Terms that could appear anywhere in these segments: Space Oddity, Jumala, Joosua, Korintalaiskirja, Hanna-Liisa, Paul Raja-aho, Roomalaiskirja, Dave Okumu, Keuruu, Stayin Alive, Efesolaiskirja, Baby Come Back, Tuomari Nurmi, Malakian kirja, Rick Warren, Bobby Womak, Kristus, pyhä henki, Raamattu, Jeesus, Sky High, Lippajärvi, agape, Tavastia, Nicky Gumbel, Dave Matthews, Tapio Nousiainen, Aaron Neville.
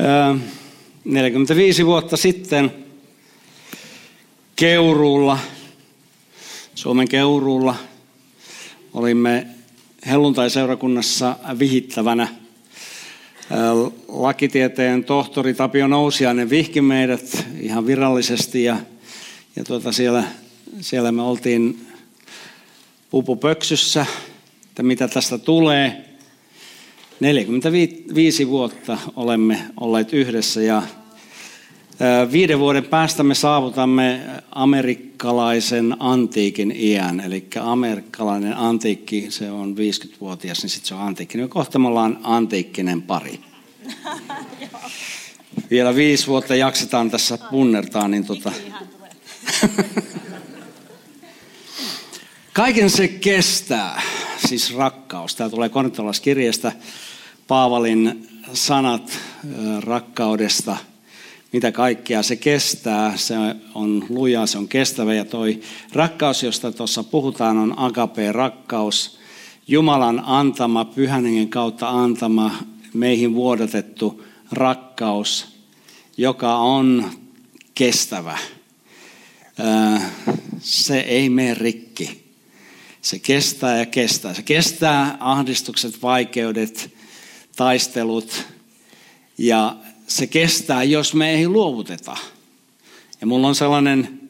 Öö, 45 vuotta sitten Keuruulla, Suomen Keuruulla, olimme helluntaiseurakunnassa vihittävänä. Lakitieteen tohtori Tapio Nousiainen vihki meidät ihan virallisesti ja siellä me oltiin pupupöksyssä, että mitä tästä tulee. 45 vuotta olemme olleet yhdessä ja 5 vuoden päästä me saavutamme amerikkalaisen antiikin iän. Eli amerikkalainen antiikki, se on 50-vuotias, niin sitten se on antiikkinen. Kohta me ollaan antiikkinen pari. Vielä 5 vuotta jaksetaan tässä punnertaa. Niin Kaiken se kestää, siis rakkaus. Tämä tulee Korintalaiskirjasta, Paavalin sanat rakkaudesta. Mitä kaikkea se kestää, se on lujaa, se on kestävä. Ja toi rakkaus, josta tuossa puhutaan, on agape rakkaus. Jumalan antama, pyhän hengen kautta antama, meihin vuodatettu rakkaus, joka on kestävä. Se ei mene rikki. Se kestää ja kestää. Se kestää ahdistukset, vaikeudet, taistelut ja se kestää, jos me ei luovuteta. Ja mulla on sellainen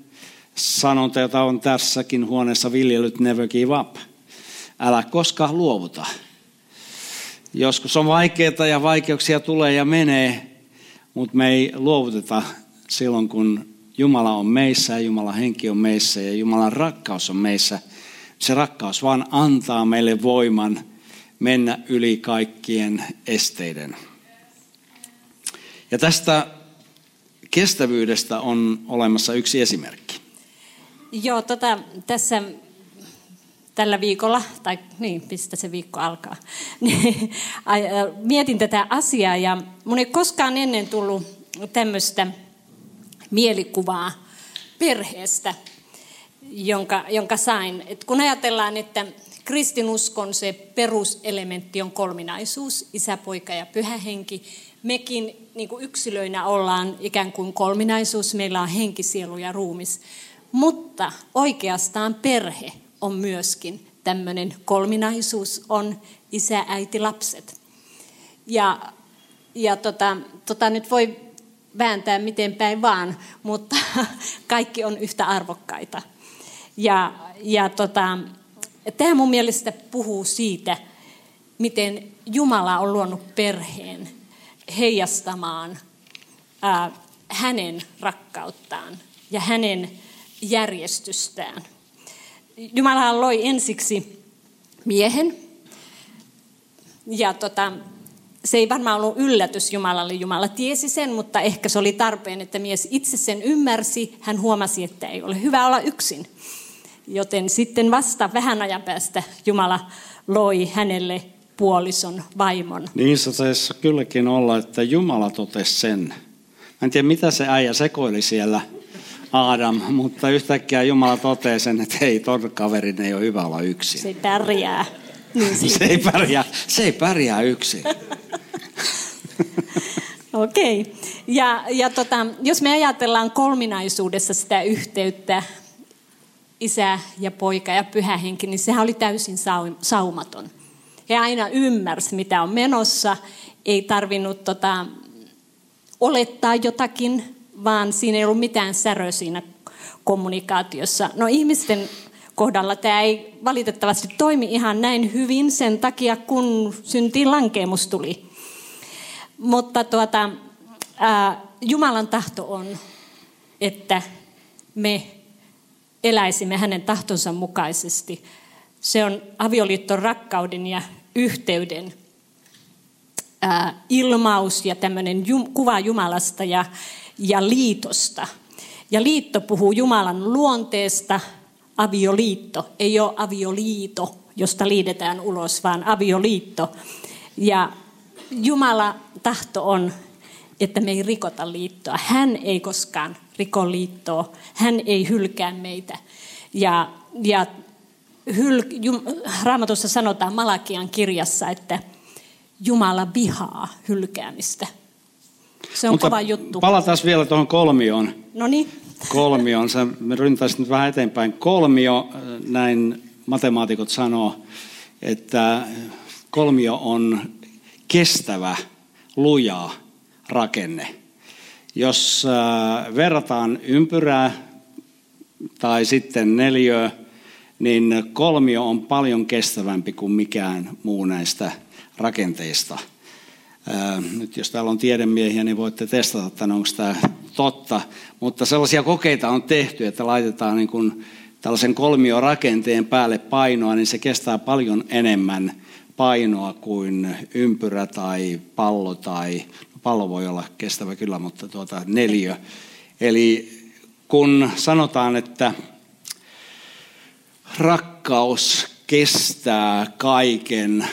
sanonta, jota on tässäkin huoneessa viljellyt, never give up. Älä koskaan luovuta. Joskus on vaikeaa ja vaikeuksia tulee ja menee, mutta me ei luovuteta silloin, kun Jumala on meissä ja Jumalan henki on meissä ja Jumalan rakkaus on meissä. Se rakkaus vaan antaa meille voiman mennä yli kaikkien esteiden. Ja tästä kestävyydestä on olemassa yksi esimerkki. Joo, tässä tällä viikolla, tai niin, mistä se viikko alkaa, niin, mietin tätä asiaa ja mun ei koskaan ennen tullut tämmöistä mielikuvaa perheestä, jonka sain. Et kun ajatellaan, että kristinuskon se peruselementti on kolminaisuus, isä, poika ja pyhä henki, mekin niin kuin yksilöinä ollaan ikään kuin kolminaisuus, meillä on henki, sielu ja ruumis, mutta oikeastaan perhe on myöskin tämmöinen kolminaisuus, on isä, äiti, lapset. Ja nyt voi vääntää miten päin vaan, mutta kaikki on yhtä arvokkaita. Tämä mun mielestä puhuu siitä, miten Jumala on luonut perheen heijastamaan hänen rakkauttaan ja hänen järjestystään. Jumala loi ensiksi miehen ja se ei varmaan ollut yllätys Jumalalle. Jumala tiesi sen, mutta ehkä se oli tarpeen, että mies itse sen ymmärsi. Hän huomasi, että ei ole hyvä olla yksin. Joten sitten vasta vähän ajan päästä Jumala loi hänelle puolison, vaimon. Niin se taisi kylläkin olla, että Jumala totesi sen. Mä en tiedä, mitä se äijä sekoili siellä, Adam, mutta yhtäkkiä Jumala totesi sen, että hei, ton kaverin ei ole hyvä olla yksin. Se ei pärjää. Se ei pärjää yksin. Okei. Okay. Jos me ajatellaan kolminaisuudessa sitä yhteyttä, isä ja poika ja pyhä henki, niin sehän oli täysin saumaton. He aina ymmärsi, mitä on menossa. Ei tarvinnut olettaa jotakin, vaan siinä ei ollut mitään säröä siinä kommunikaatiossa. No ihmisten kohdalla tämä ei valitettavasti toimi ihan näin hyvin sen takia, kun syntiin lankeemus tuli. Mutta Jumalan tahto on, että me eläisimme hänen tahtonsa mukaisesti. Se on avioliiton rakkauden ja yhteyden ilmaus ja tämmöinen kuva Jumalasta ja liitosta. Ja liitto puhuu Jumalan luonteesta, avioliitto. Ei ole avioliito, josta liidetään ulos, vaan avioliitto. Ja Jumala tahto on, että me ei rikota liittoa. Hän ei koskaan riko liittoa. Hän ei hylkää meitä. Raamatussa sanotaan Malakian kirjassa, että Jumala vihaa hylkäämistä. Se on mutta kova juttu. Palataan vielä tuohon kolmioon. No niin. Kolmioon. Me ryntäisimme nyt vähän eteenpäin. Kolmio, näin matemaatikot sanoo, että kolmio on kestävä, luja rakenne. Jos verrataan ympyrää tai sitten neliöä, niin kolmio on paljon kestävämpi kuin mikään muu näistä rakenteista. Nyt jos täällä on tiedemiehiä, niin voitte testata, että onko tämä totta. Mutta sellaisia kokeita on tehty, että laitetaan niin kuin tällaisen kolmiorakenteen päälle painoa, niin se kestää paljon enemmän painoa kuin ympyrä tai pallo. Pallo voi olla kestävä kyllä, mutta neliö. Eli kun sanotaan, että rakkaus kestää kaiken,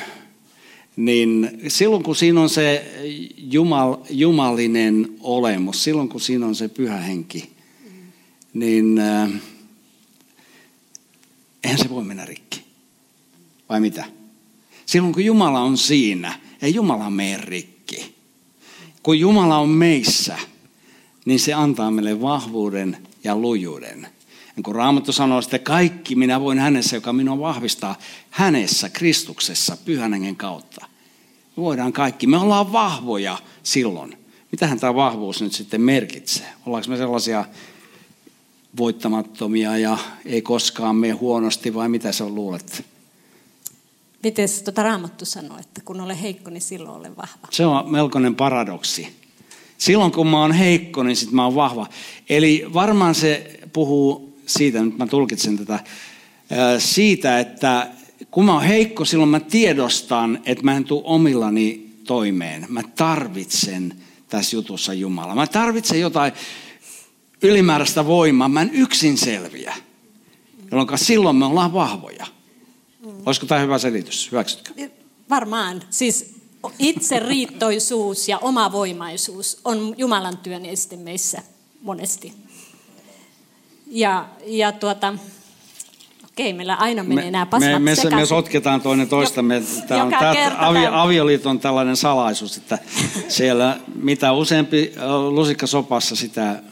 niin silloin kun siinä on se jumalinen olemus, silloin kun siinä on se pyhä henki, niin eihän se voi mennä rikki. Vai mitä? Silloin kun Jumala on siinä, ei Jumala mene rikki. Kun Jumala on meissä, niin se antaa meille vahvuuden ja lujuuden. Ja kun Raamattu sanoo, että kaikki minä voin hänessä, joka minua vahvistaa, hänessä, Kristuksessa, pyhän hengen kautta. Me voidaan kaikki. Me ollaan vahvoja silloin. Mitähän tämä vahvuus nyt sitten merkitsee? Ollaanko me sellaisia voittamattomia ja ei koskaan mene huonosti vai mitä sä luulet? Miten Raamattu sanoo, että kun olen heikko, niin silloin olen vahva? Se on melkoinen paradoksi. Silloin kun mä oon heikko, niin sitten mä oon vahva. Eli varmaan se puhuu siitä, nyt mä tulkitsen tätä, siitä, että kun mä oon heikko, silloin mä tiedostan, että mä en tule omillani toimeen. Mä tarvitsen tässä jutussa Jumalaa. Mä tarvitsen jotain ylimääräistä voimaa. Mä en yksin selviä, jolloin silloin me ollaan vahvoja. Olisiko tämä hyvä selitys? Hyväksytkö? Varmaan. Siis itse riittoisuus ja omavoimaisuus on Jumalan työn este meissä monesti. Okei, meillä aina menee nämä pasmat sekaisin. Me sotketaan toinen toistamme. Avioliitto on tällainen salaisuus, että siellä mitä useampi lusikka sopassa, sitä...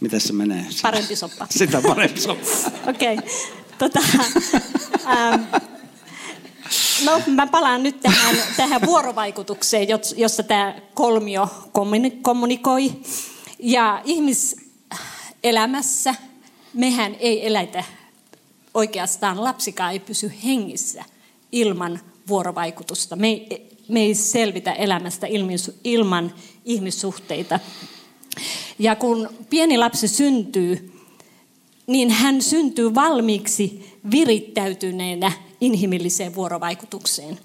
Miten se menee? Parempi soppa. Sitä parempi soppa. Okei. Mä palaan nyt tähän vuorovaikutukseen, jossa tämä kolmio kommunikoi. Ja ihmiselämässä mehän ei elätä, oikeastaan lapsikaan ei pysy hengissä ilman vuorovaikutusta. Me ei selvitä elämästä ilman ihmissuhteita. Ja kun pieni lapsi syntyy, niin hän syntyy valmiiksi virittäytyneenä inhimilliseen vuorovaikutukseen.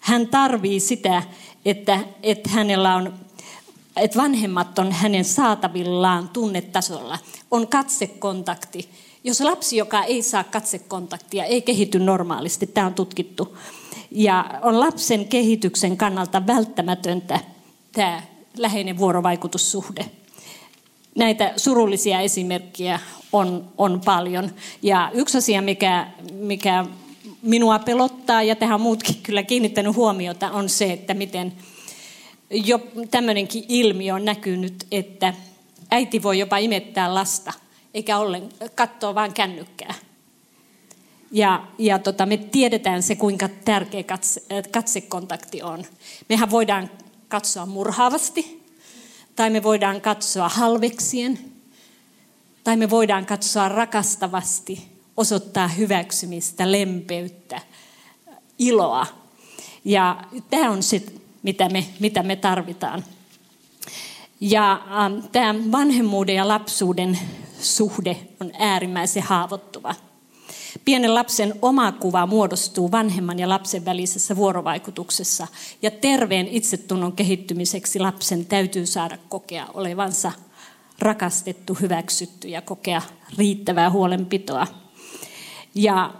Hän tarvitsee sitä, että hänellä on, että vanhemmat on hänen saatavillaan tunnetasolla, on katsekontakti. Jos lapsi, joka ei saa katsekontaktia, ei kehity normaalisti, tämä on tutkittu. Ja on lapsen kehityksen kannalta välttämätöntä tämä läheinen vuorovaikutussuhde. Näitä surullisia esimerkkejä on paljon. Ja yksi asia, mikä minua pelottaa, ja tähän muutkin kyllä kiinnittänyt huomiota, on se, että miten jo tämmöinenkin ilmiö on näkynyt, että äiti voi jopa imettää lasta, eikä katsoa vaan kännykkää. Me tiedetään se, kuinka tärkeä katsekontakti on. Mehän voidaan katsoa murhaavasti, tai me voidaan katsoa halveksien, tai me voidaan katsoa rakastavasti, osoittaa hyväksymistä, lempeyttä, iloa. Ja tämä on se, mitä me tarvitaan. Ja tämä vanhemmuuden ja lapsuuden suhde on äärimmäisen haavoittuva. Pienen lapsen oma kuva muodostuu vanhemman ja lapsen välisessä vuorovaikutuksessa, ja terveen itsetunnon kehittymiseksi lapsen täytyy saada kokea olevansa rakastettu, hyväksytty ja kokea riittävää huolenpitoa. Ja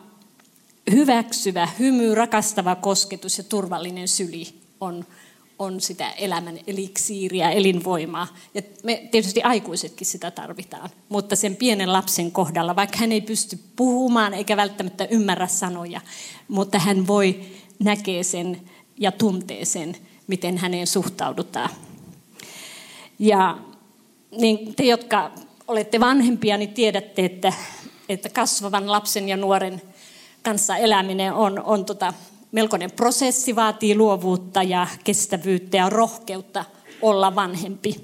hyväksyvä hymy, rakastava kosketus ja turvallinen syli on sitä elämän eliksiiriä, elinvoimaa. Ja me tietysti aikuisetkin sitä tarvitaan, mutta sen pienen lapsen kohdalla, vaikka hän ei pysty puhumaan eikä välttämättä ymmärrä sanoja, mutta hän voi näkee sen ja tuntee sen, miten häneen suhtaudutaan. Ja niin te, jotka olette vanhempia, niin tiedätte, että kasvavan lapsen ja nuoren kanssa eläminen on melkoinen prosessi, vaatii luovuutta ja kestävyyttä ja rohkeutta olla vanhempi.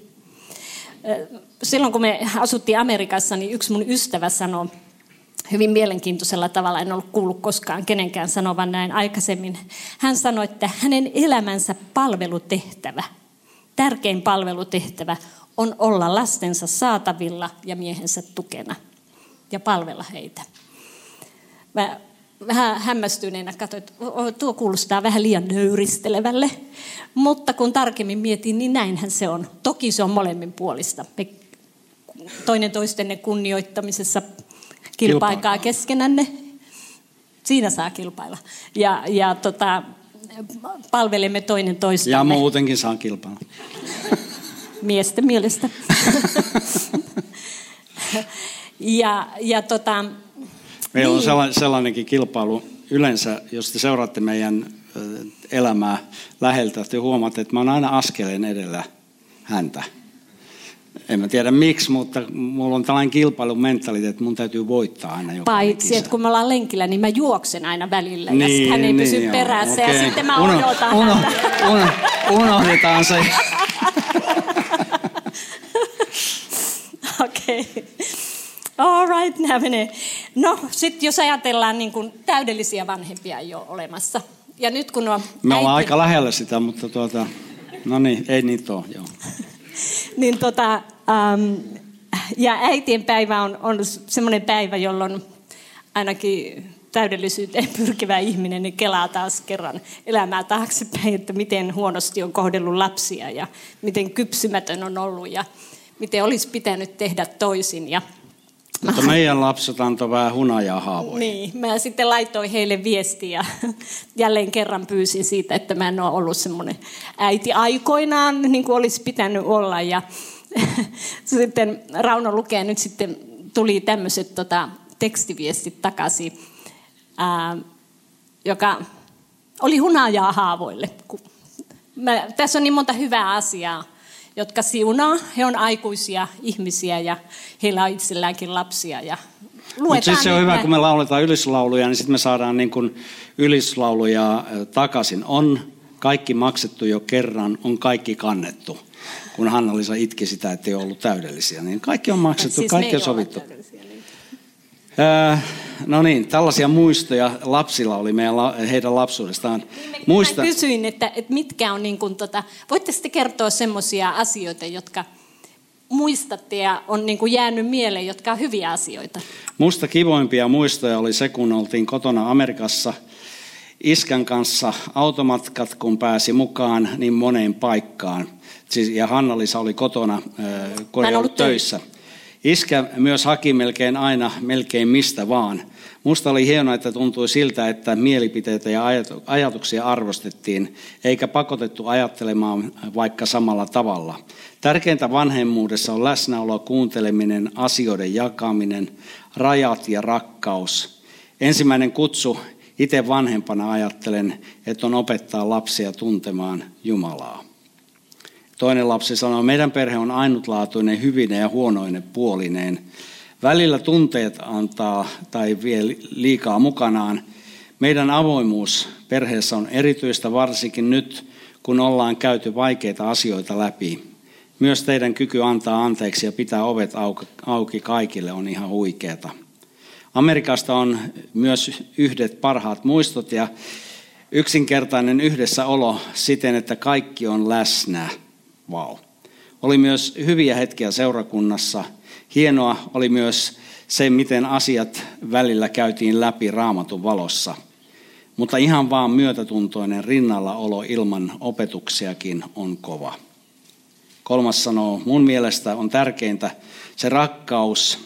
Silloin kun me asuttiin Amerikassa, niin yksi mun ystävä sanoi hyvin mielenkiintoisella tavalla, en ollut kuullut koskaan kenenkään sanovan näin aikaisemmin. Hän sanoi, että hänen elämänsä palvelutehtävä, tärkein palvelutehtävä on olla lastensa saatavilla ja miehensä tukena ja palvella heitä. Mä vähän hämmästyneenä katsoin, että tuo kuulostaa vähän liian nöyristelevälle, mutta kun tarkemmin mietin, niin näinhän se on. Toki se on molemmin puolista. Me toinen toistenne kunnioittamisessa kilpaikaa keskenänne. Siinä saa kilpailla. Ja palvelemme toinen toistemme. Ja muutenkin saa kilpailla. Miesten mielestä. Meillä on sellainenkin kilpailu yleensä, jos te seuraatte meidän elämää läheltä, te huomaatte, että mä oon aina askeleen edellä häntä. En mä tiedä miksi, mutta mulla on tällainen kilpailumentaliteetti, että mun täytyy voittaa aina joku. Paitsi, että kun me ollaan lenkillä, niin mä juoksen aina välillä, niin, ja hän ei pysy perässä, okay. Ja sitten mä odotan häntä. Unohdetaan se. Okei. Okay. All right, nämä menee. No, sitten jos ajatellaan, niin kuin täydellisiä vanhempia ei ole olemassa. Ja nyt kun on me ollaan aika lähellä sitä, mutta no niin, ei niitä ole, joo. Niin ja äitien päivä on semmoinen päivä, jolloin ainakin täydellisyyteen pyrkivä ihminen niin kelaa taas kerran elämää taaksepäin, että miten huonosti on kohdellut lapsia ja miten kypsymätön on ollut ja miten olisi pitänyt tehdä toisin ja mutta meidän lapset antoi vähän hunajaa haavoja. Niin, mä sitten laitoin heille viestiä ja jälleen kerran pyysin siitä, että mä en ole ollut semmoinen äiti aikoinaan, niin kuin olisi pitänyt olla. Ja sitten Rauno lukee, nyt sitten tuli tämmöiset tekstiviestit takaisin, joka oli hunajaa haavoille. Tässä on niin monta hyvää asiaa, jotka siunaa. He on aikuisia ihmisiä ja heillä on itselläänkin lapsia. Ja mutta sitten se on hyvä, kun me lauletaan ylislauluja, niin sitten me saadaan niin kuin ylislauluja takaisin. On kaikki maksettu jo kerran, on kaikki kannettu. Kun Hanna-Liisa itki sitä, ettei ole ollut täydellisiä, niin kaikki on maksettu, siis kaikki on sovittu. No niin, tällaisia muistoja lapsilla oli heidän lapsuudestaan. Muista. Mä kysyin, että mitkä on, niin kuin, voitte sitten kertoa semmoisia asioita, jotka muistatte ja on niin kuin jäänyt mieleen, jotka on hyviä asioita. Musta kivoimpia muistoja oli se, kun oltiin kotona Amerikassa iskän kanssa automatkat, kun pääsi mukaan niin moneen paikkaan. Ja Hanna-Liisa oli kotona, kun ei ollut töissä. Iskä myös haki melkein aina, melkein mistä vaan. Musta oli hienoa, että tuntui siltä, että mielipiteitä ja ajatuksia arvostettiin, eikä pakotettu ajattelemaan vaikka samalla tavalla. Tärkeintä vanhemmuudessa on läsnäolo, kuunteleminen, asioiden jakaminen, rajat ja rakkaus. Ensimmäinen kutsu, itse vanhempana ajattelen, että on opettaa lapsia tuntemaan Jumalaa. Toinen lapsi sanoo, meidän perhe on ainutlaatuinen, hyvinen ja huonoinen puolineen. Välillä tunteet antaa tai vie liikaa mukanaan. Meidän avoimuus perheessä on erityistä varsinkin nyt, kun ollaan käyty vaikeita asioita läpi. Myös teidän kyky antaa anteeksi ja pitää ovet auki kaikille on ihan huikeata. Amerikasta on myös yhdet parhaat muistot ja yksinkertainen yhdessäolo siten, että kaikki on läsnä. Vau. Oli myös hyviä hetkiä seurakunnassa. Hienoa oli myös se, miten asiat välillä käytiin läpi Raamatun valossa. Mutta ihan vaan myötätuntoinen rinnallaolo ilman opetuksiakin on kova. Kolmas sanoo, mun mielestä on tärkeintä se rakkaus,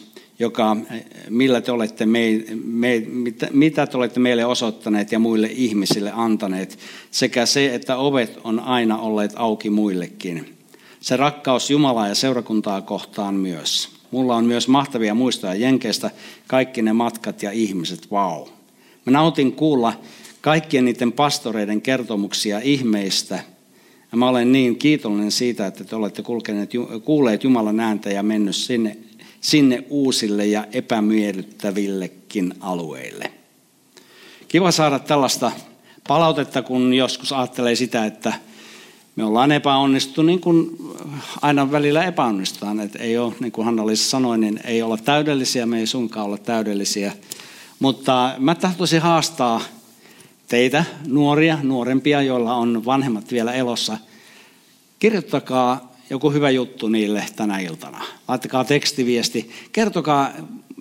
mitä te olette meille osoittaneet ja muille ihmisille antaneet, sekä se, että ovet on aina olleet auki muillekin. Se rakkaus Jumalaa ja seurakuntaa kohtaan myös. Mulla on myös mahtavia muistoja Jenkeistä, kaikki ne matkat ja ihmiset, vau. Mä nautin kuulla kaikkien niiden pastoreiden kertomuksia ihmeistä. Ja mä olen niin kiitollinen siitä, että te olette kuulleet Jumalan ääntä ja mennyt sinne uusille ja epämiellyttävillekin alueille. Kiva saada tällaista palautetta, kun joskus ajattelee sitä, että me ollaan epäonnistuneet, niin kuin aina välillä epäonnistutaan. Että ei ole, niin kuin Hanna-Liisa sanoi, niin ei olla täydellisiä, me ei sunkaan olla täydellisiä. Mutta mä tahtoisin haastaa teitä, nuorempia, joilla on vanhemmat vielä elossa. Kirjoittakaa joku hyvä juttu niille tänä iltana. Laittakaa tekstiviesti,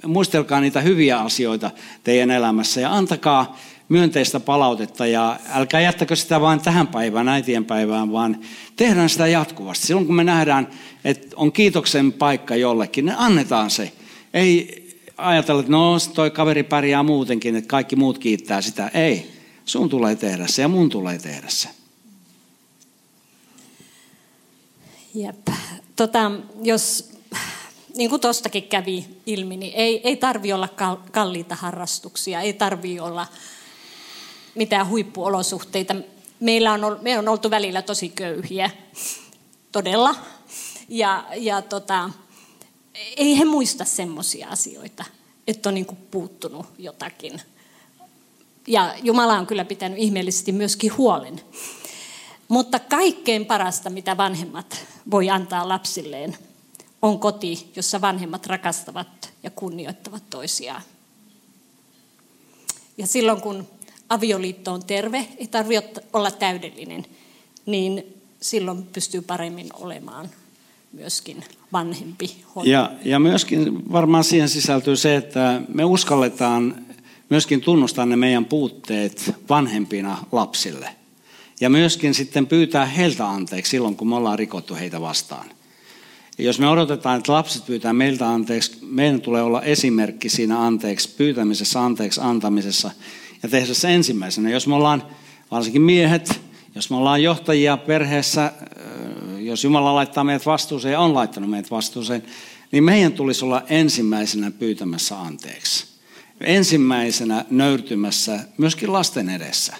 muistelkaa niitä hyviä asioita teidän elämässä ja antakaa myönteistä palautetta. Ja älkää jättäkö sitä vain tähän päivään, äitien päivään, vaan tehdään sitä jatkuvasti. Silloin kun me nähdään, että on kiitoksen paikka jollekin, niin annetaan se. Ei ajatella, että no toi kaveri pärjää muutenkin, että kaikki muut kiittää sitä. Ei, sun tulee tehdä se ja mun tulee tehdä se. Jep. Jos niin kuin tuostakin kävi ilmi, niin ei tarvitse olla kalliita harrastuksia, ei tarvitse olla mitään huippuolosuhteita. Me on oltu välillä tosi köyhiä, todella, ja ei he muista semmoisia asioita, että on niin kuin puuttunut jotakin. Ja Jumala on kyllä pitänyt ihmeellisesti myöskin huolen. Mutta kaikkein parasta, mitä vanhemmat voi antaa lapsilleen, on koti, jossa vanhemmat rakastavat ja kunnioittavat toisiaan. Ja silloin, kun avioliitto on terve, ei tarvitse olla täydellinen, niin silloin pystyy paremmin olemaan myöskin vanhempi. Ja myöskin varmaan siihen sisältyy se, että me uskalletaan myöskin tunnustaa ne meidän puutteet vanhempina lapsille. Ja myöskin sitten pyytää heiltä anteeksi silloin, kun me ollaan rikottu heitä vastaan. Jos me odotetaan, että lapset pyytää meiltä anteeksi, meidän tulee olla esimerkki siinä anteeksi pyytämisessä, anteeksi antamisessa ja tehdä se ensimmäisenä. Jos me ollaan, varsinkin miehet, jos me ollaan johtajia perheessä, jos Jumala laittaa meidät vastuuseen ja on laittanut meidät vastuuseen, niin meidän tulisi olla ensimmäisenä pyytämässä anteeksi. Ensimmäisenä nöyrtymässä myöskin lasten edessä.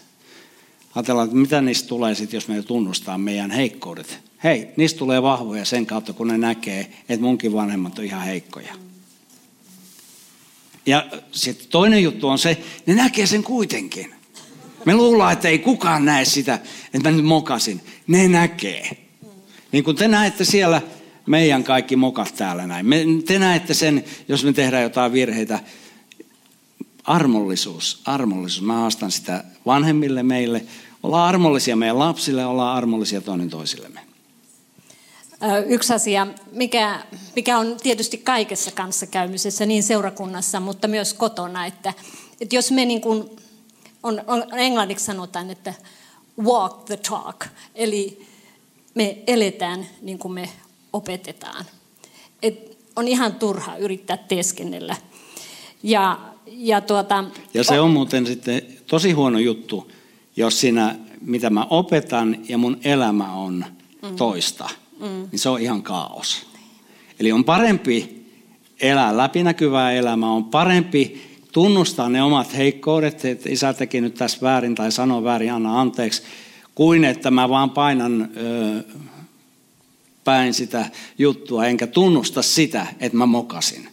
Ajatellaan, että mitä niistä tulee sitten, jos me tunnustaa meidän heikkoudet. Hei, niistä tulee vahvoja sen kautta, kun ne näkee, että munkin vanhemmat on ihan heikkoja. Ja sitten toinen juttu on se, ne näkee sen kuitenkin. Me luullaan, että ei kukaan näe sitä, että mä nyt mokasin. Ne näkee. Niin kuin te näette siellä meidän kaikki mokat täällä näin. Te näette sen, jos me tehdään jotain virheitä. Armollisuus. Mä haastan sitä vanhemmille meille. Ollaan armollisia meidän lapsille, ollaan armollisia toinen toisillemme. Yksi asia, mikä on tietysti kaikessa kanssakäymisessä, niin seurakunnassa, mutta myös kotona, että jos me niin kuin, on englanniksi sanotaan, että walk the talk, eli me eletään niin kuin me opetetaan. Et on ihan turha yrittää teeskennellä. Ja se on muuten sitten tosi huono juttu, jos siinä, mitä mä opetan ja mun elämä on toista, niin se on ihan kaos. Eli on parempi elää läpinäkyvää elämää, on parempi tunnustaa ne omat heikkoudet, että isä teki nyt tässä väärin tai sanoi väärin, anna anteeksi, kuin että mä vaan painan päin sitä juttua, enkä tunnusta sitä, että mä mokasin.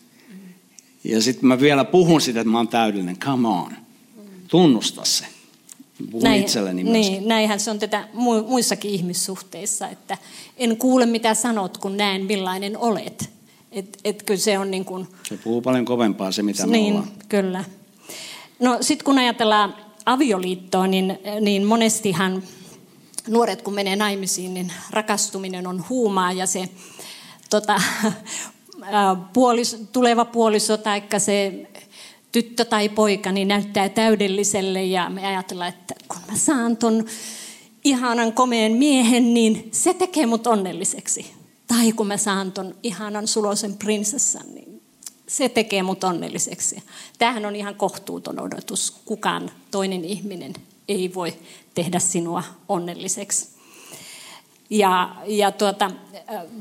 Ja sitten mä vielä puhun sitä, että mä oon täydellinen. Come on. Tunnusta se. Puhun itselleni myöskin. Niin, näinhän se on tätä muissakin ihmissuhteissa, että en kuule mitä sanot, kun näen millainen olet. Et kyllä se on niin kuin... Se puhuu paljon kovempaa se, mitä niin, me ollaan. Kyllä. No sitten kun ajatellaan avioliittoa, niin monestihan nuoret kun menee naimisiin, niin rakastuminen on huumaa ja se tuleva puoliso tai se tyttö tai poika niin näyttää täydelliselle ja me ajatellaan, että kun mä saan ton ihanan komeen miehen, niin se tekee mut onnelliseksi. Tai kun mä saan ton ihanan suloisen prinsessan, niin se tekee mut onnelliseksi. Tämähän on ihan kohtuuton odotus. Kukaan toinen ihminen ei voi tehdä sinua onnelliseksi.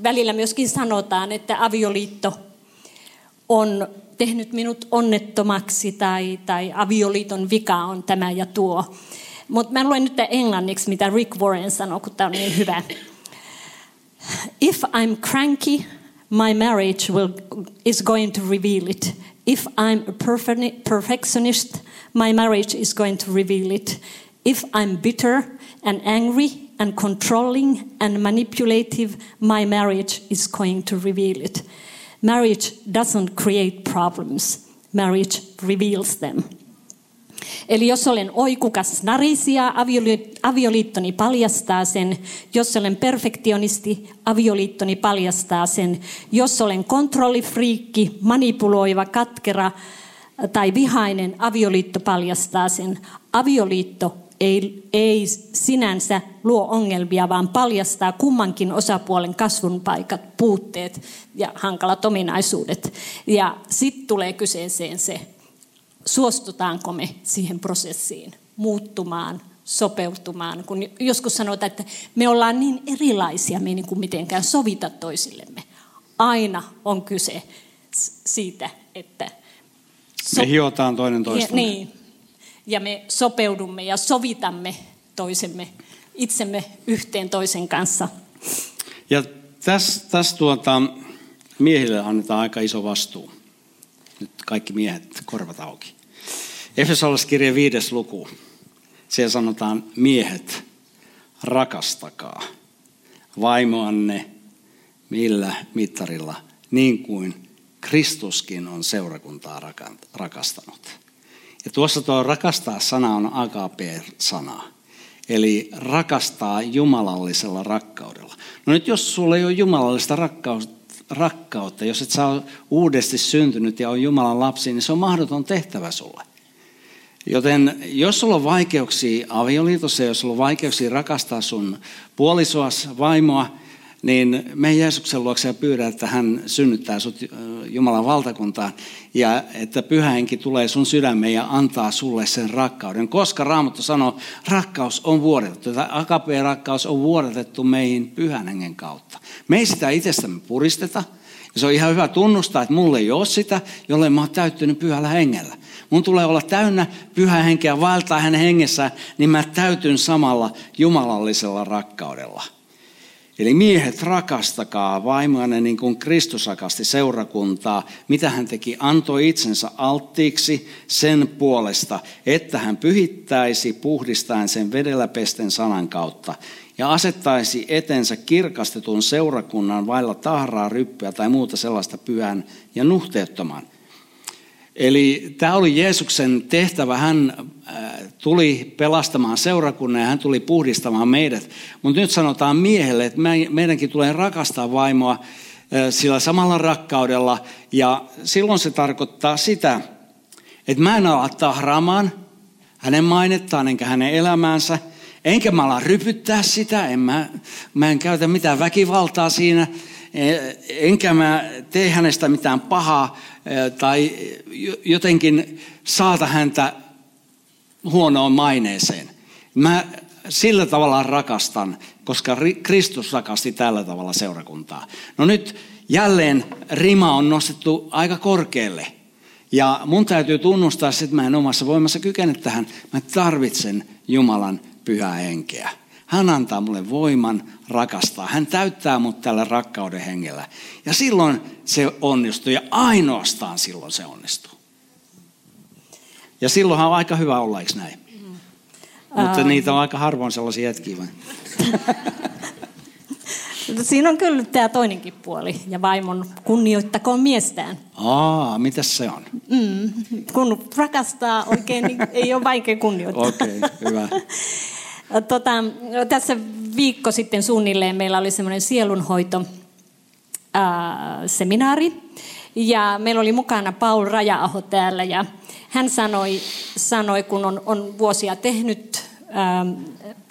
Välillä myöskin sanotaan, että avioliitto on tehnyt minut onnettomaksi tai avioliiton vika on tämä ja tuo. Mutta mä luen nyt englanniksi, mitä Rick Warren sanoo, kun tämä on niin hyvä. If I'm cranky, my marriage is going to reveal it. If I'm a perfectionist, my marriage is going to reveal it. If I'm bitter and angry and controlling and manipulative, my marriage is going to reveal it. Marriage doesn't create problems. Marriage reveals them. Eli jos olen oikukas narisia, avioliittoni paljastaa sen. Jos olen perfektionisti, avioliittoni paljastaa sen. Jos olen kontrollifriikki, manipuloiva, katkera tai vihainen, avioliitto paljastaa sen. Avioliitto ei sinänsä luo ongelmia, vaan paljastaa kummankin osapuolen kasvun paikat, puutteet ja hankalat ominaisuudet. Ja sitten tulee kyseeseen se, suostutaanko me siihen prosessiin muuttumaan, sopeutumaan. Kun joskus sanotaan, että me ollaan niin erilaisia, me ei niin kuin mitenkään sovita toisillemme. Aina on kyse siitä, että me hiotaan toinen toistamme. Niin. Ja me sopeudumme ja sovitamme toisemme, itsemme yhteen toisen kanssa. Ja tässä miehille annetaan aika iso vastuu. Nyt kaikki miehet korvat auki. Efesolaiskirja 5. luku. Siellä sanotaan, miehet, rakastakaa vaimoanne millä mittarilla, niin kuin Kristuskin on seurakuntaa rakastanut. Ja tuossa tuo rakastaa-sana on agape-sana, eli rakastaa jumalallisella rakkaudella. No nyt jos sulla ei ole jumalallista rakkautta, jos et saa uudesti syntynyt ja on Jumalan lapsi, niin se on mahdoton tehtävä sulle. Joten jos sulla on vaikeuksia avioliitossa, jos sulla on vaikeuksia rakastaa sun puolisoas, vaimoa, niin mene Jeesuksen luokse ja pyydä, että hän synnyttää sut Jumalan valtakuntaan ja että Pyhä Henki tulee sun sydämeen ja antaa sulle sen rakkauden. Koska Raamattu sanoo, rakkaus on vuodatettu, tai agape-rakkaus on vuodatettu meihin Pyhän Hengen kautta. Me ei sitä itsestämme puristeta. Ja se on ihan hyvä tunnustaa, että mulla ei ole sitä, jolle mä oon täyttynyt Pyhällä Hengellä. Mun tulee olla täynnä Pyhää Henkeä, vaeltaa hänen hengessään, niin mä täytyn samalla jumalallisella rakkaudella. Eli miehet, rakastakaa vaimoanne niin kuin Kristus rakasti seurakuntaa, mitä hän teki, antoi itsensä alttiiksi sen puolesta, että hän pyhittäisi puhdistaen sen vedellä pesten sanan kautta ja asettaisi etensä kirkastetun seurakunnan vailla tahraa, ryppyä tai muuta sellaista pyhän ja nuhteettoman. Eli tämä oli Jeesuksen tehtävä. Hän tuli pelastamaan seurakunnan ja hän tuli puhdistamaan meidät. Mutta nyt sanotaan miehelle, että meidänkin tulee rakastaa vaimoa sillä samalla rakkaudella. Ja silloin se tarkoittaa sitä, että mä en ala tahraamaan hänen mainettaan enkä hänen elämäänsä. Enkä mä ala rypyttää sitä. Mä en käytä mitään väkivaltaa siinä. Enkä mä tee hänestä mitään pahaa tai jotenkin saata häntä huonoon maineeseen. Mä sillä tavalla rakastan, koska Kristus rakasti tällä tavalla seurakuntaa. No nyt jälleen rima on nostettu aika korkealle. Ja mun täytyy tunnustaa, että mä en omassa voimassa kykene tähän. Mä tarvitsen Jumalan Pyhää Henkeä. Hän antaa mulle voiman rakastaa. Hän täyttää mut tällä rakkauden hengellä. Ja silloin se onnistuu ja ainoastaan silloin se onnistuu. Ja silloinhan on aika hyvä olla, eikö näin? Mutta niitä on aika harvoin sellaisia hetkiä. Siinä on kyllä tämä toinenkin puoli. Ja vaimon kunnioittakoon miestään. Mitäs se on? Kun rakastaa oikein, niin ei ole vaikea kunnioittaa. Okei, hyvä. Tässä viikko sitten suunnilleen meillä oli semmoinen sielunhoito seminaari. Ja meillä oli mukana Paul Raja-aho täällä ja hän sanoi kun on vuosia tehnyt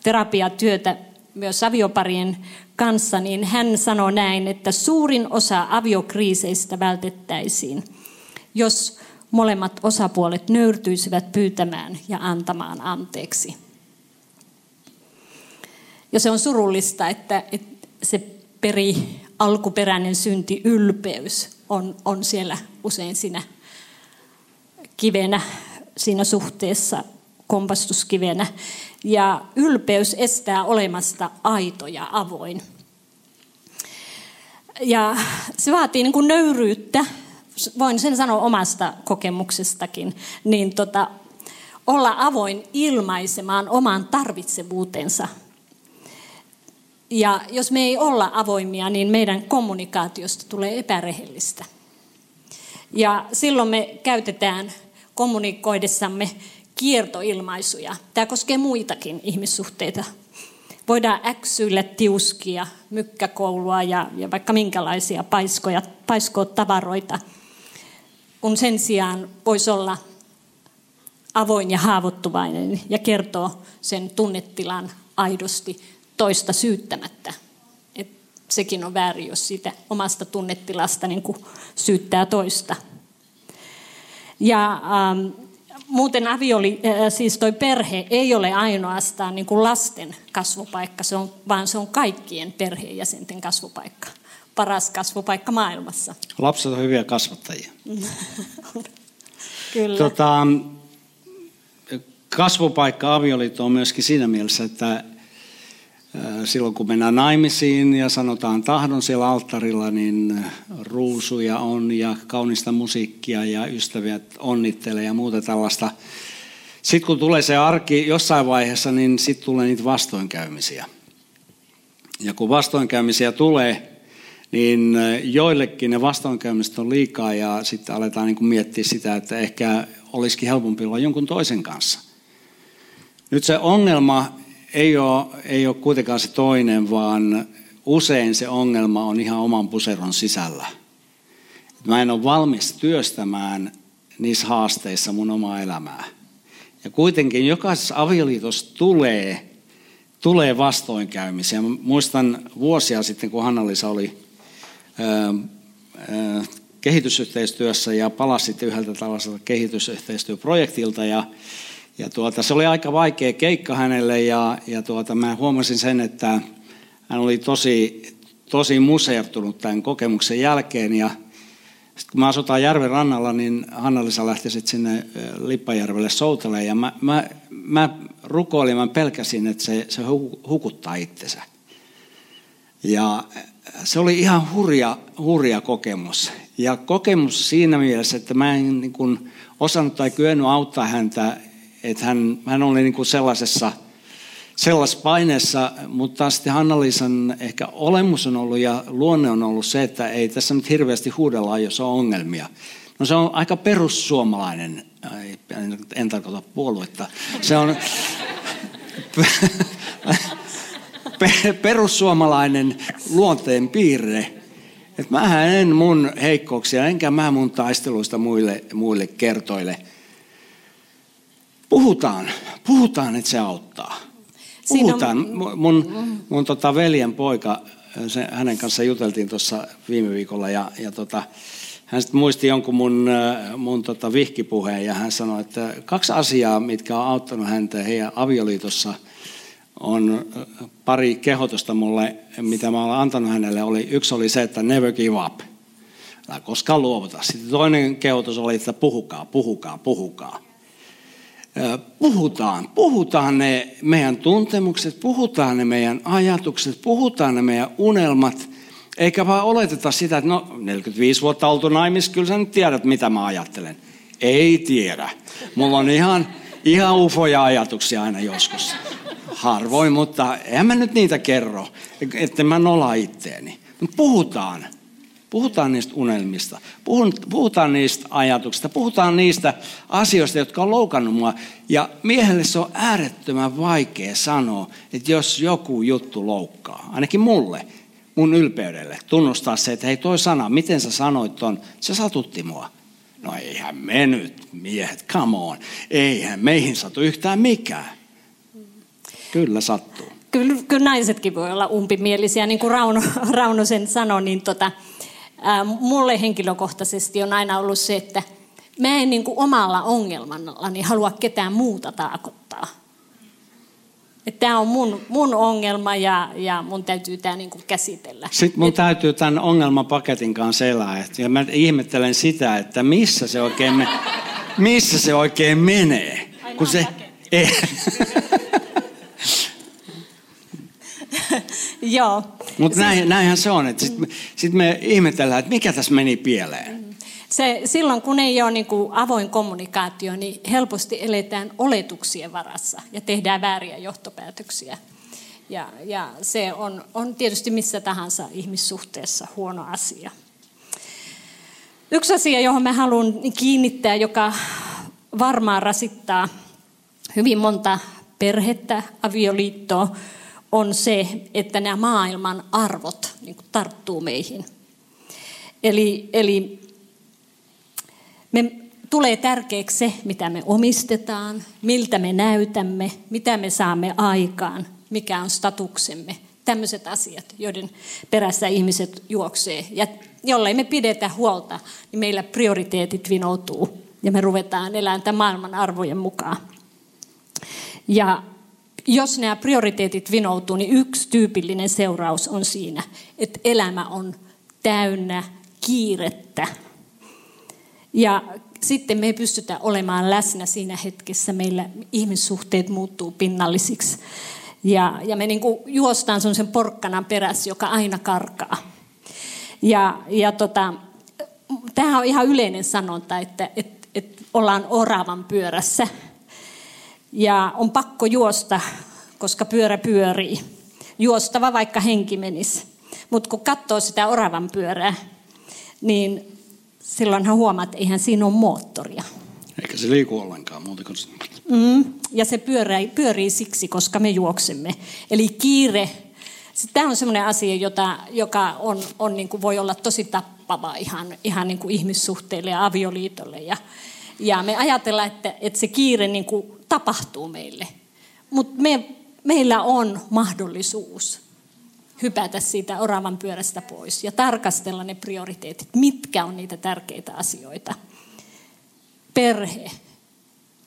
terapiatyötä myös avioparien kanssa, niin hän sanoi näin, että suurin osa aviokriiseistä vältettäisiin, jos molemmat osapuolet nöyrtyisivät pyytämään ja antamaan anteeksi. Ja se on surullista, että se alkuperäinen synti, ylpeys, on siellä usein siinä kivenä, siinä suhteessa, kompastuskivenä. Ja ylpeys estää olemasta aito ja avoin. Ja se vaatii niin kuin nöyryyttä, voin sen sanoa omasta kokemuksestakin, niin olla avoin ilmaisemaan oman tarvitsevuutensa. Ja jos me ei olla avoimia, niin meidän kommunikaatiosta tulee epärehellistä. Ja silloin me käytetään kommunikoidessamme kiertoilmaisuja. Tämä koskee muitakin ihmissuhteita. Voidaan äksyillä tiuskia, mykkäkoulua ja vaikka minkälaisia paiskoa tavaroita, kun sen sijaan voisi olla avoin ja haavoittuvainen ja kertoo sen tunnetilan aidosti toista syyttämättä. Et sekin on väärin, jos siitä omasta tunnetilasta niin kuin syyttää toista. Ja muuten siis toi perhe ei ole ainoastaan niin kuin lasten kasvupaikka, vaan se on kaikkien perheenjäsenten kasvupaikka. Paras kasvupaikka maailmassa. Lapset on hyviä kasvattajia. Kyllä. Kasvupaikka avioliitto on myöskin siinä mielessä, että silloin kun mennään naimisiin ja sanotaan tahdon siellä alttarilla, niin ruusuja on ja kaunista musiikkia ja ystäviä onnittelee ja muuta tällaista. Sitten kun tulee se arki jossain vaiheessa, niin sitten tulee niitä vastoinkäymisiä. Ja kun vastoinkäymisiä tulee, niin joillekin ne vastoinkäymiset on liikaa ja sitten aletaan niin kuin miettiä sitä, että ehkä olisikin helpompi olla jonkun toisen kanssa. Nyt se ongelma ei ole kuitenkaan se toinen, vaan usein se ongelma on ihan oman puseron sisällä. Mä en ole valmis työstämään niissä haasteissa mun omaa elämää. Ja kuitenkin jokaisessa avioliitossa tulee vastoinkäymisiä. Mä muistan vuosia sitten, kun Hanna-Liisa oli kehitysyhteistyössä ja palasi sitten yhdeltä tällaiselta kehitysyhteistyöprojektilta ja se oli aika vaikea keikka hänelle ja mä huomasin sen, että hän oli tosi musertunut tämän kokemuksen jälkeen. Ja sitten kun me asutaan järven rannalla, niin Hanna-Liisa lähti sitten sinne Lippajärvelle Souteleen. Ja mä rukoilin, mä pelkäsin, että se hukuttaa itsensä. Ja se oli ihan hurja kokemus. Ja kokemus siinä mielessä, että mä en niin kuin osannut tai kyennyt auttaa häntä. Että hän oli niin kuin sellaisessa paineessa, mutta sitten Hanna-Liisan ehkä olemus on ollut ja luonne on ollut se, että ei tässä nyt hirveästi huudella, jos on ongelmia. No se on aika perussuomalainen, en tarkoita puoluetta, se on perussuomalainen luonteen piirre. Että mähän en mun heikkouksia, enkä mä mun taisteluista muille kertoile. Puhutaan, että se auttaa. Puhutaan. Mun veljen poika, hänen kanssaan juteltiin tuossa viime viikolla ja hän sitten muisti jonkun mun vihkipuheen ja hän sanoi, että 2 asiaa, mitkä on auttanut häntä heidän avioliitossa, on pari kehotusta mulle, mitä mä olen antanut hänelle. Yksi oli se, että never give up. Älä koskaan luovuta. Sitten toinen kehotus oli, että puhukaa. Puhutaan ne meidän tuntemukset, puhutaan ne meidän ajatukset, puhutaan ne meidän unelmat, eikä vaan oleteta sitä, että 45 vuotta oltu naimis, kyllä sä nyt tiedät, mitä mä ajattelen. Ei tiedä. Mulla on ihan ufoja ajatuksia aina joskus. Harvoin, mutta en mä nyt niitä kerro, että mä nola itteeni. Puhutaan. Puhutaan niistä unelmista, puhutaan niistä ajatuksista, puhutaan niistä asioista, jotka on loukannut mua. Ja miehelle se on äärettömän vaikea sanoa, että jos joku juttu loukkaa, ainakin mulle. mun ylpeydelle. Tunnustaa se, että hei toi sana, miten sä sanoit ton, se satutti mua. No eihän me nyt, miehet, come on. Eihän meihin satu yhtään mikään. Kyllä sattuu. Kyllä naisetkin voi olla umpimielisiä, niin kuin Raunosen sanoi, niin mulle henkilökohtaisesti on aina ollut se, että mä en niin kuin omalla ongelmallani halua ketään muuta taakottaa. Tämä on mun ongelma ja mun täytyy tämä niinku käsitellä. Sitten mun täytyy tämän ongelmapaketin kanssa elää. Ja mä ihmettelen sitä, että missä se oikein menee. Aina kun se... Joo. Mutta näinhän se on. Sitten me ihmetellään, että mikä tässä meni pieleen. Silloin kun ei ole niin kuin avoin kommunikaatio, niin helposti eletään oletuksien varassa ja tehdään vääriä johtopäätöksiä. Ja se on tietysti missä tahansa ihmissuhteessa huono asia. Yksi asia, johon mä haluan kiinnittää, joka varmaan rasittaa hyvin monta perhettä, avioliittoa, on se, että nämä maailman arvot niin kuin tarttuu meihin. Eli me tulee tärkeäksi se, mitä me omistetaan, miltä me näytämme, mitä me saamme aikaan, mikä on statuksemme. Tämmöiset asiat, joiden perässä ihmiset juoksee. Ja jollei me pidetä huolta, niin meillä prioriteetit vinoutuu. Ja me ruvetaan elämään tämän maailman arvojen mukaan. Ja jos nämä prioriteetit vinoutuu, niin yksi tyypillinen seuraus on siinä, että elämä on täynnä kiirettä. Ja sitten me ei pystytä olemaan läsnä siinä hetkessä. Meillä ihmissuhteet muuttuu pinnallisiksi. Ja me niin kuin juostaan semmoisen porkkanan perässä, joka aina karkaa. Tämähän on ihan yleinen sanonta, että ollaan oravan pyörässä. Ja on pakko juosta, koska pyörä pyörii. Juostava vaikka henki menisi. Mutta kun katsoo sitä oravan pyörää, niin... Silloinhan huomaat, että eihän siinä ole moottoria. Eikä se liiku ollenkaan muuta kuin... Ja se pyörii siksi, koska me juoksemme. Eli kiire. Tämä on sellainen asia, joka on niin kuin voi olla tosi tappava ihan niin kuin ihmissuhteille ja avioliitolle. Ja me ajatellaan, että se kiire niin kuin tapahtuu meille. Mutta meillä on mahdollisuus hypätä siitä oravan pyörästä pois ja tarkastella ne prioriteetit. Mitkä on niitä tärkeitä asioita? Perhe,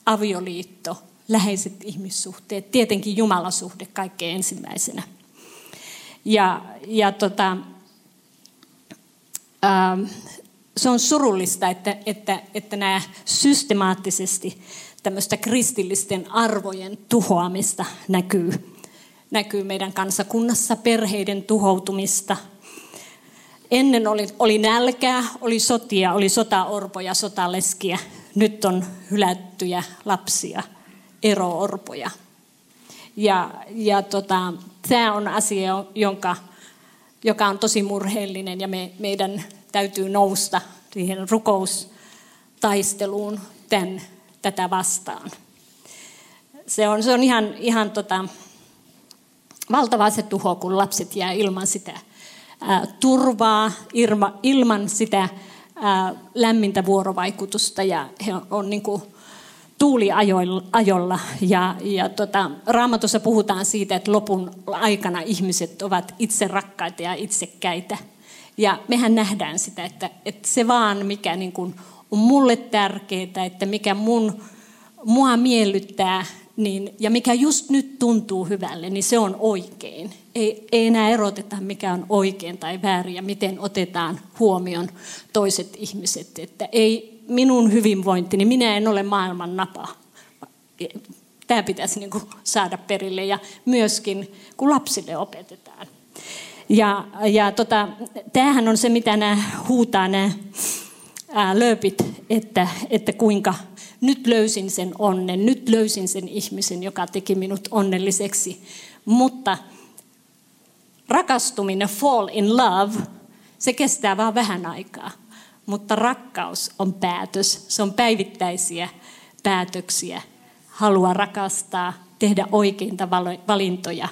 avioliitto, läheiset ihmissuhteet, tietenkin Jumalan suhde kaikkein ensimmäisenä. Se on surullista, että nämä systemaattisesti tämmöistä kristillisten arvojen tuhoamista näkyy. Näkyy meidän kansakunnassa perheiden tuhoutumista. Ennen oli nälkää, oli sotia, oli sotaorpoja, sotaleskiä. Nyt on hylättyjä lapsia, eroorpoja. Tämä on asia, joka on tosi murheellinen ja meidän täytyy nousta siihen rukoustaisteluun tätä vastaan. Se on ihan valtavaa se tuho, kun lapset jää ilman sitä turvaa, ilman sitä lämmintä vuorovaikutusta ja he on niin kuin tuuliajolla. Raamatussa puhutaan siitä, että lopun aikana ihmiset ovat itse rakkaita ja itsekäitä. Ja mehän nähdään sitä, että se vaan mikä niin kuin on mulle tärkeää, että mikä mua miellyttää, niin, ja mikä just nyt tuntuu hyvälle, niin se on oikein. Ei enää eroteta, mikä on oikein tai väärin ja miten otetaan huomioon toiset ihmiset. Että ei minun hyvinvointini, minä en ole maailman napa. Tämä pitäisi niin kuin saada perille ja myöskin kun lapsille opetetaan. Tämähän on se, mitä nämä huutaa nämä lööpit, että kuinka... Nyt löysin sen onnen, nyt löysin sen ihmisen, joka teki minut onnelliseksi. Mutta rakastuminen, fall in love, se kestää vaan vähän aikaa. Mutta rakkaus on päätös, se on päivittäisiä päätöksiä. Halua rakastaa, tehdä oikeita valintoja.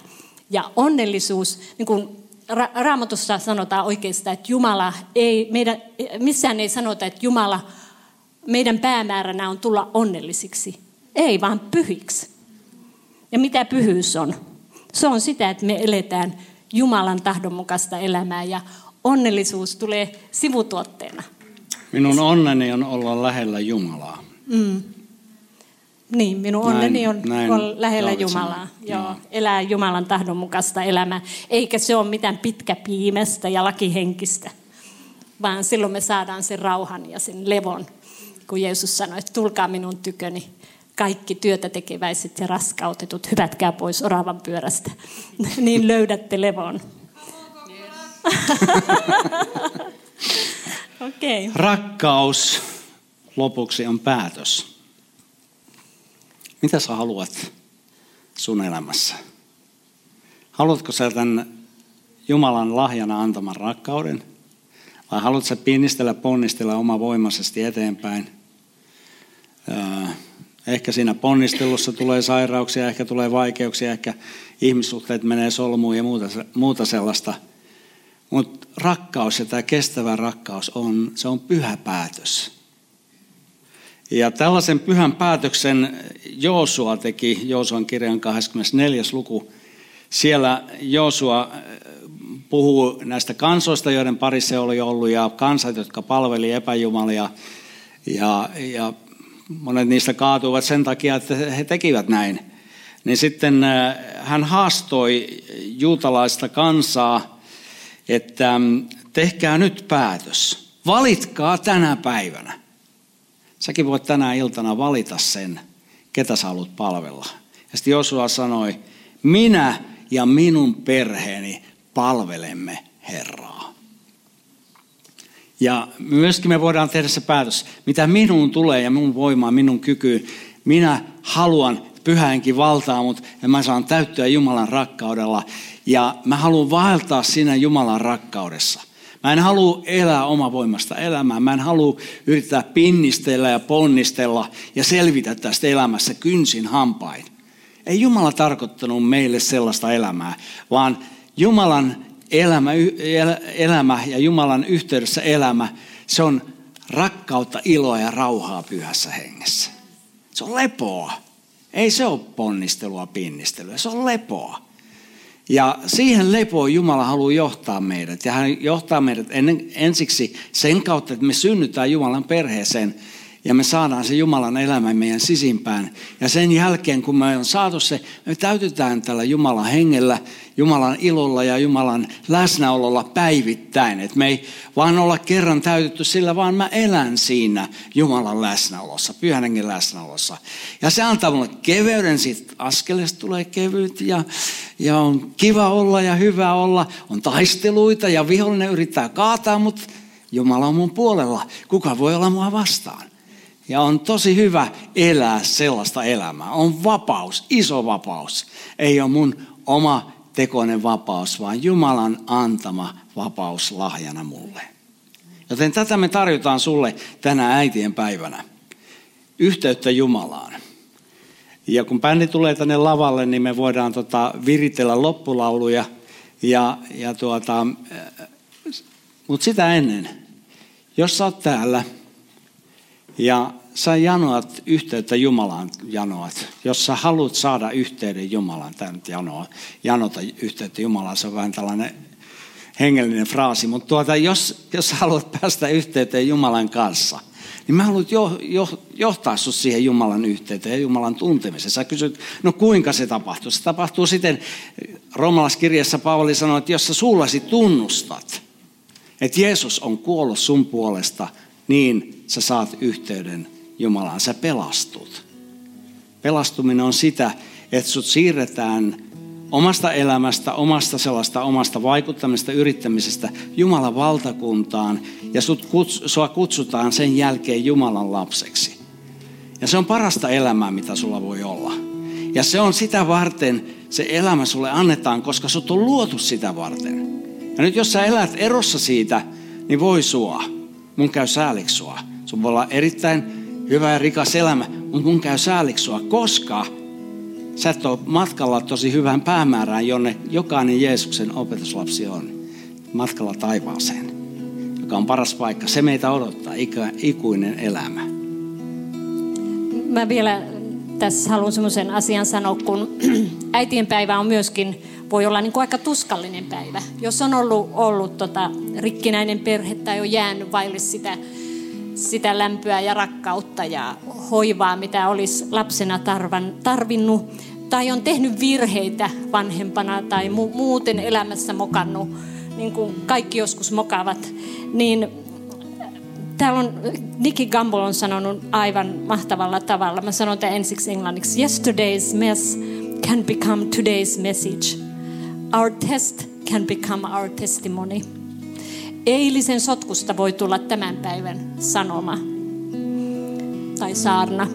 Ja onnellisuus, niin kuin Raamatussa sanotaan oikeastaan, että Jumala ei, missään ei sanota, että Jumala, meidän päämääränä on tulla onnellisiksi. Ei, vaan pyhiksi. Ja mitä pyhyys on? Se on sitä, että me eletään Jumalan tahdonmukaista elämää ja onnellisuus tulee sivutuotteena. Minun onneni on olla lähellä Jumalaa. Mm. Niin, minun onneni on lähellä Jumalaa. Joo, elää Jumalan tahdonmukaista elämää. Eikä se ole mitään pitkäpiimestä ja lakihenkistä, vaan silloin me saadaan sen rauhan ja sen levon. Kun Jeesus sanoi, että tulkaa minun tyköni, kaikki työtä tekeväiset ja raskautetut, hypätkää pois oravan pyörästä, niin löydätte levon. Okay. Rakkaus lopuksi on päätös. Mitä sä haluat sun elämässä? Haluatko sä tämän Jumalan lahjana antaman rakkauden? Vai haluatko sä ponnistella omavoimaisesti eteenpäin? Ehkä siinä ponnistelussa tulee sairauksia, ehkä tulee vaikeuksia, ehkä ihmissuhteet menee solmuun ja muuta sellaista. Mutta rakkaus ja tämä kestävä rakkaus se on pyhä päätös. Ja tällaisen pyhän päätöksen Joosua teki, Joosuan kirjan 24. luku. Siellä Joosua puhuu näistä kansoista, joiden parissa oli ollut, ja kansat, jotka palveli epäjumalia. Ja monet niistä kaatuivat sen takia, että he tekivät näin. Niin sitten hän haastoi juutalaista kansaa, että tehkää nyt päätös. Valitkaa tänä päivänä. Säkin voit tänä iltana valita sen, ketä sä haluat palvella. Ja sitten Joosua sanoi, minä ja minun perheeni palvelemme Herraa. Ja myöskin me voidaan tehdä se päätös, mitä minuun tulee ja minun voimaan, minun kykyyn. Minä haluan pyhähenki valtaa, mutta mä saan täyttyä Jumalan rakkaudella. Ja mä haluan vaeltaa siinä Jumalan rakkaudessa. Mä en halua elää omavoimasta elämää. Mä en halua yrittää pinnistellä ja ponnistella ja selvitä tästä elämässä kynsin hampain. Ei Jumala tarkoittanut meille sellaista elämää, vaan Jumalan elämä ja Jumalan yhteydessä elämä, se on rakkautta, iloa ja rauhaa pyhässä hengessä. Se on lepoa. Ei se ole ponnistelua, pinnistelyä. Se on lepoa. Ja siihen lepoon Jumala haluaa johtaa meidät. Ja hän johtaa meidät ensiksi sen kautta, että me synnytään Jumalan perheeseen. Ja me saadaan se Jumalan elämä meidän sisimpään. Ja sen jälkeen, kun me on saatu se, me täytetään tällä Jumalan hengellä, Jumalan ilolla ja Jumalan läsnäololla päivittäin. Et me ei vaan olla kerran täytetty sillä, vaan mä elän siinä Jumalan läsnäolossa, pyhän hengen läsnäolossa. Ja se antaa mulle keveyden, siitä askeleesta tulee kevyt ja on kiva olla ja hyvä olla. On taisteluita ja vihollinen yrittää kaataa, mutta Jumala on mun puolella. Kuka voi olla mua vastaan? Ja on tosi hyvä elää sellaista elämää. On vapaus, iso vapaus. Ei ole mun oma tekoinen vapaus, vaan Jumalan antama vapaus lahjana mulle. Joten tätä me tarjotaan sulle tänä äitien päivänä. Yhteyttä Jumalaan. Ja kun bändi tulee tänne lavalle, niin me voidaan viritellä loppulauluja. Mutta sitä ennen, jos sä oot täällä, ja sä janoat yhteyttä Jumalaan, jos sä haluat saada yhteyden Jumalaan, tämä nyt janota yhteyttä Jumalaan, se on vähän tällainen hengellinen fraasi, mutta jos sä haluat päästä yhteyteen Jumalan kanssa, niin mä haluan johtaa sut siihen Jumalan yhteyteen ja Jumalan tuntemiseen. Sä kysyt, no kuinka se tapahtuu? Se tapahtuu siten, Roomalaiskirjassa Paavali sanoi, että jos sä suullasi tunnustat, että Jeesus on kuollut sun puolesta, niin sä saat yhteyden Jumalaan. Sä pelastut. Pelastuminen on sitä, että sut siirretään omasta elämästä, omasta vaikuttamisesta, yrittämisestä Jumalan valtakuntaan. Ja sua kutsutaan sen jälkeen Jumalan lapseksi. Ja se on parasta elämää, mitä sulla voi olla. Ja se on sitä varten, se elämä sulle annetaan, koska sut on luotu sitä varten. Ja nyt jos sä elät erossa siitä, niin voi sua. Mun käy sääliksi sua. Sun voi olla erittäin hyvä ja rikas elämä, mutta mun käy sääliksi sua, koska sä et ole matkalla tosi hyvään päämäärään, jonne jokainen Jeesuksen opetuslapsi on. matkalla taivaaseen, joka on paras paikka. Se meitä odottaa, ikuinen elämä. Mä vielä tässä haluan semmoisen asian sanoa, kun äitienpäivä on myöskin, voi olla niin kuin aika tuskallinen päivä. Jos on ollut rikkinäinen perhe tai on jäänyt vaille sitä lämpöä ja rakkautta ja hoivaa, mitä olisi lapsena tarvinnut, tai on tehnyt virheitä vanhempana tai muuten elämässä mokannut, niin kuin kaikki joskus mokaavat, niin täällä on, Nicky Gumbel on sanonut aivan mahtavalla tavalla. Mä sanon tämän ensiksi englanniksi. Yesterday's mess can become today's message. Our test can become our testimony. Eilisen sotkusta voi tulla tämän päivän sanoma tai saarna.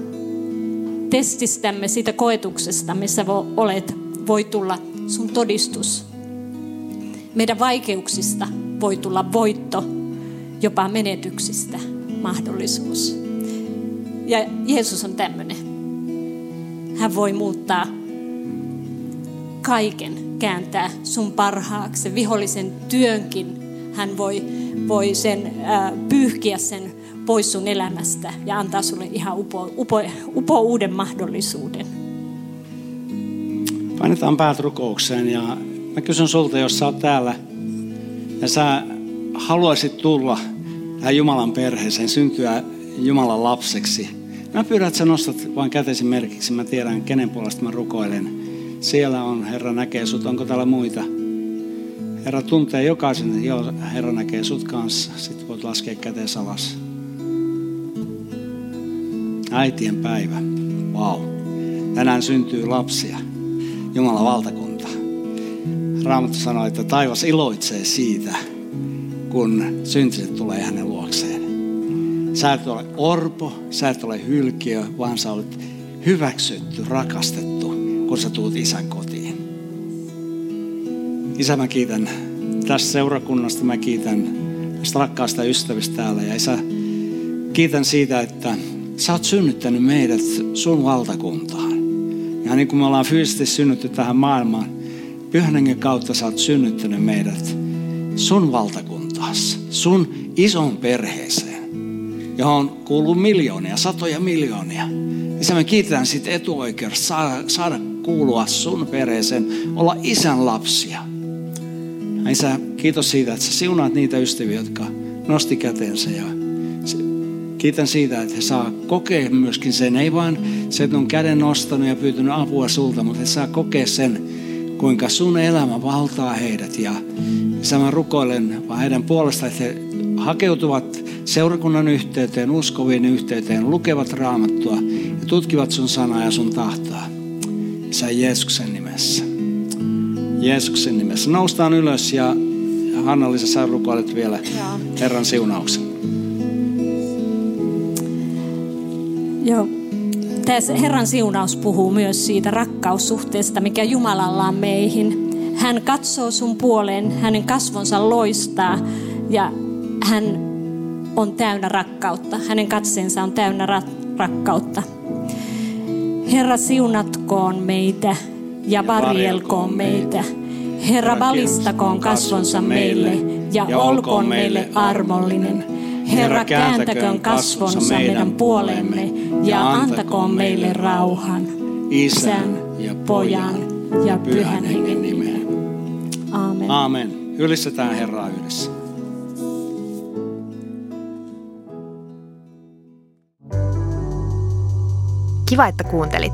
Testistämme, siitä koetuksesta, missä olet, voi tulla sun todistus. Meidän vaikeuksista voi tulla voitto, jopa menetyksistä mahdollisuus. Ja Jeesus on tämmöinen. Hän voi muuttaa kaiken, kääntää sun parhaaksi. Vihollisen työnkin hän voi sen pyyhkiä sen pois sun elämästä ja antaa sulle ihan uuden mahdollisuuden. Painetaan päät rukoukseen ja mä kysyn sulta, jos sä oot täällä ja sä haluaisit tulla tähän Jumalan perheeseen, syntyä Jumalan lapseksi. Mä pyydän, että sä nostat vaan kätesi merkiksi. Mä tiedän, kenen puolesta mä rukoilen. Siellä on, Herra näkee sut. Onko täällä muita? Herra tuntee jokaisen. Joo, Herra näkee sut kanssa. Sitten voit laskea käteesi alas. Äitien päivä. Vau. Wow. Tänään syntyy lapsia. Jumalan valtakunta. Raamattu sanoi, että taivas iloitsee siitä, kun syntiset tulee hänen luokseen. Sä et ole orpo, sä et ole hylkiö, vaan sä olet hyväksytty, rakastettu, kun sä tuut isän kotiin. Isä, mä kiitän tästä seurakunnasta, mä kiitän tästä rakkaasta ystävistä täällä. Ja Isä, kiitän siitä, että sä oot synnyttänyt meidät sun valtakuntaan. Ja niin kuin me ollaan fyysisesti synnytty tähän maailmaan, Pyhän Hengen kautta sä oot synnyttänyt meidät sun valtakuntaas, sun ison perheeseen, johon kuuluu miljoonia, satoja miljoonia. Isä, me kiitetään siitä etuoikeudesta saada kuulua sun perheeseen, olla isän lapsia. Ja Isä, kiitos siitä, että sä siunaat niitä ystäviä, jotka nosti käteensä. Ja kiitän siitä, että he saa kokea myöskin sen, ei vaan se, että on käden nostanut ja pyytänyt apua sulta, mutta he saa kokea sen, kuinka sun elämä valtaa heidät. Ja Isä, mä rukoilen vaan heidän puolestaan, että he hakeutuvat seurakunnan yhteyteen, uskovien yhteyteen, lukevat Raamattua ja tutkivat sun sanaa ja sun tahtoa. Isä, Jeesuksen nimessä. Jeesuksen nimessä. Noustaan ylös ja Hanna-Liisa, sä rukoilet vielä Herran siunauksen. Joo. Tässä Herran siunaus puhuu myös siitä rakkaussuhteesta, mikä Jumalalla on meihin. Hän katsoo sun puoleen, hänen kasvonsa loistaa ja hän on täynnä rakkautta. Hänen katseensa on täynnä rakkautta. Herra, siunatkoon meitä ja varjelkoon meitä. Herra, valistakoon kasvonsa meille ja olkoon meille armollinen. Herra, kääntäköön kasvonsa meidän puoleemme ja antakoon meille rauhan, Isän ja Pojan ja Pyhän Hengen nimeen. Aamen. Aamen. Ylistetään Herraa yhdessä. Kiva, että kuuntelit.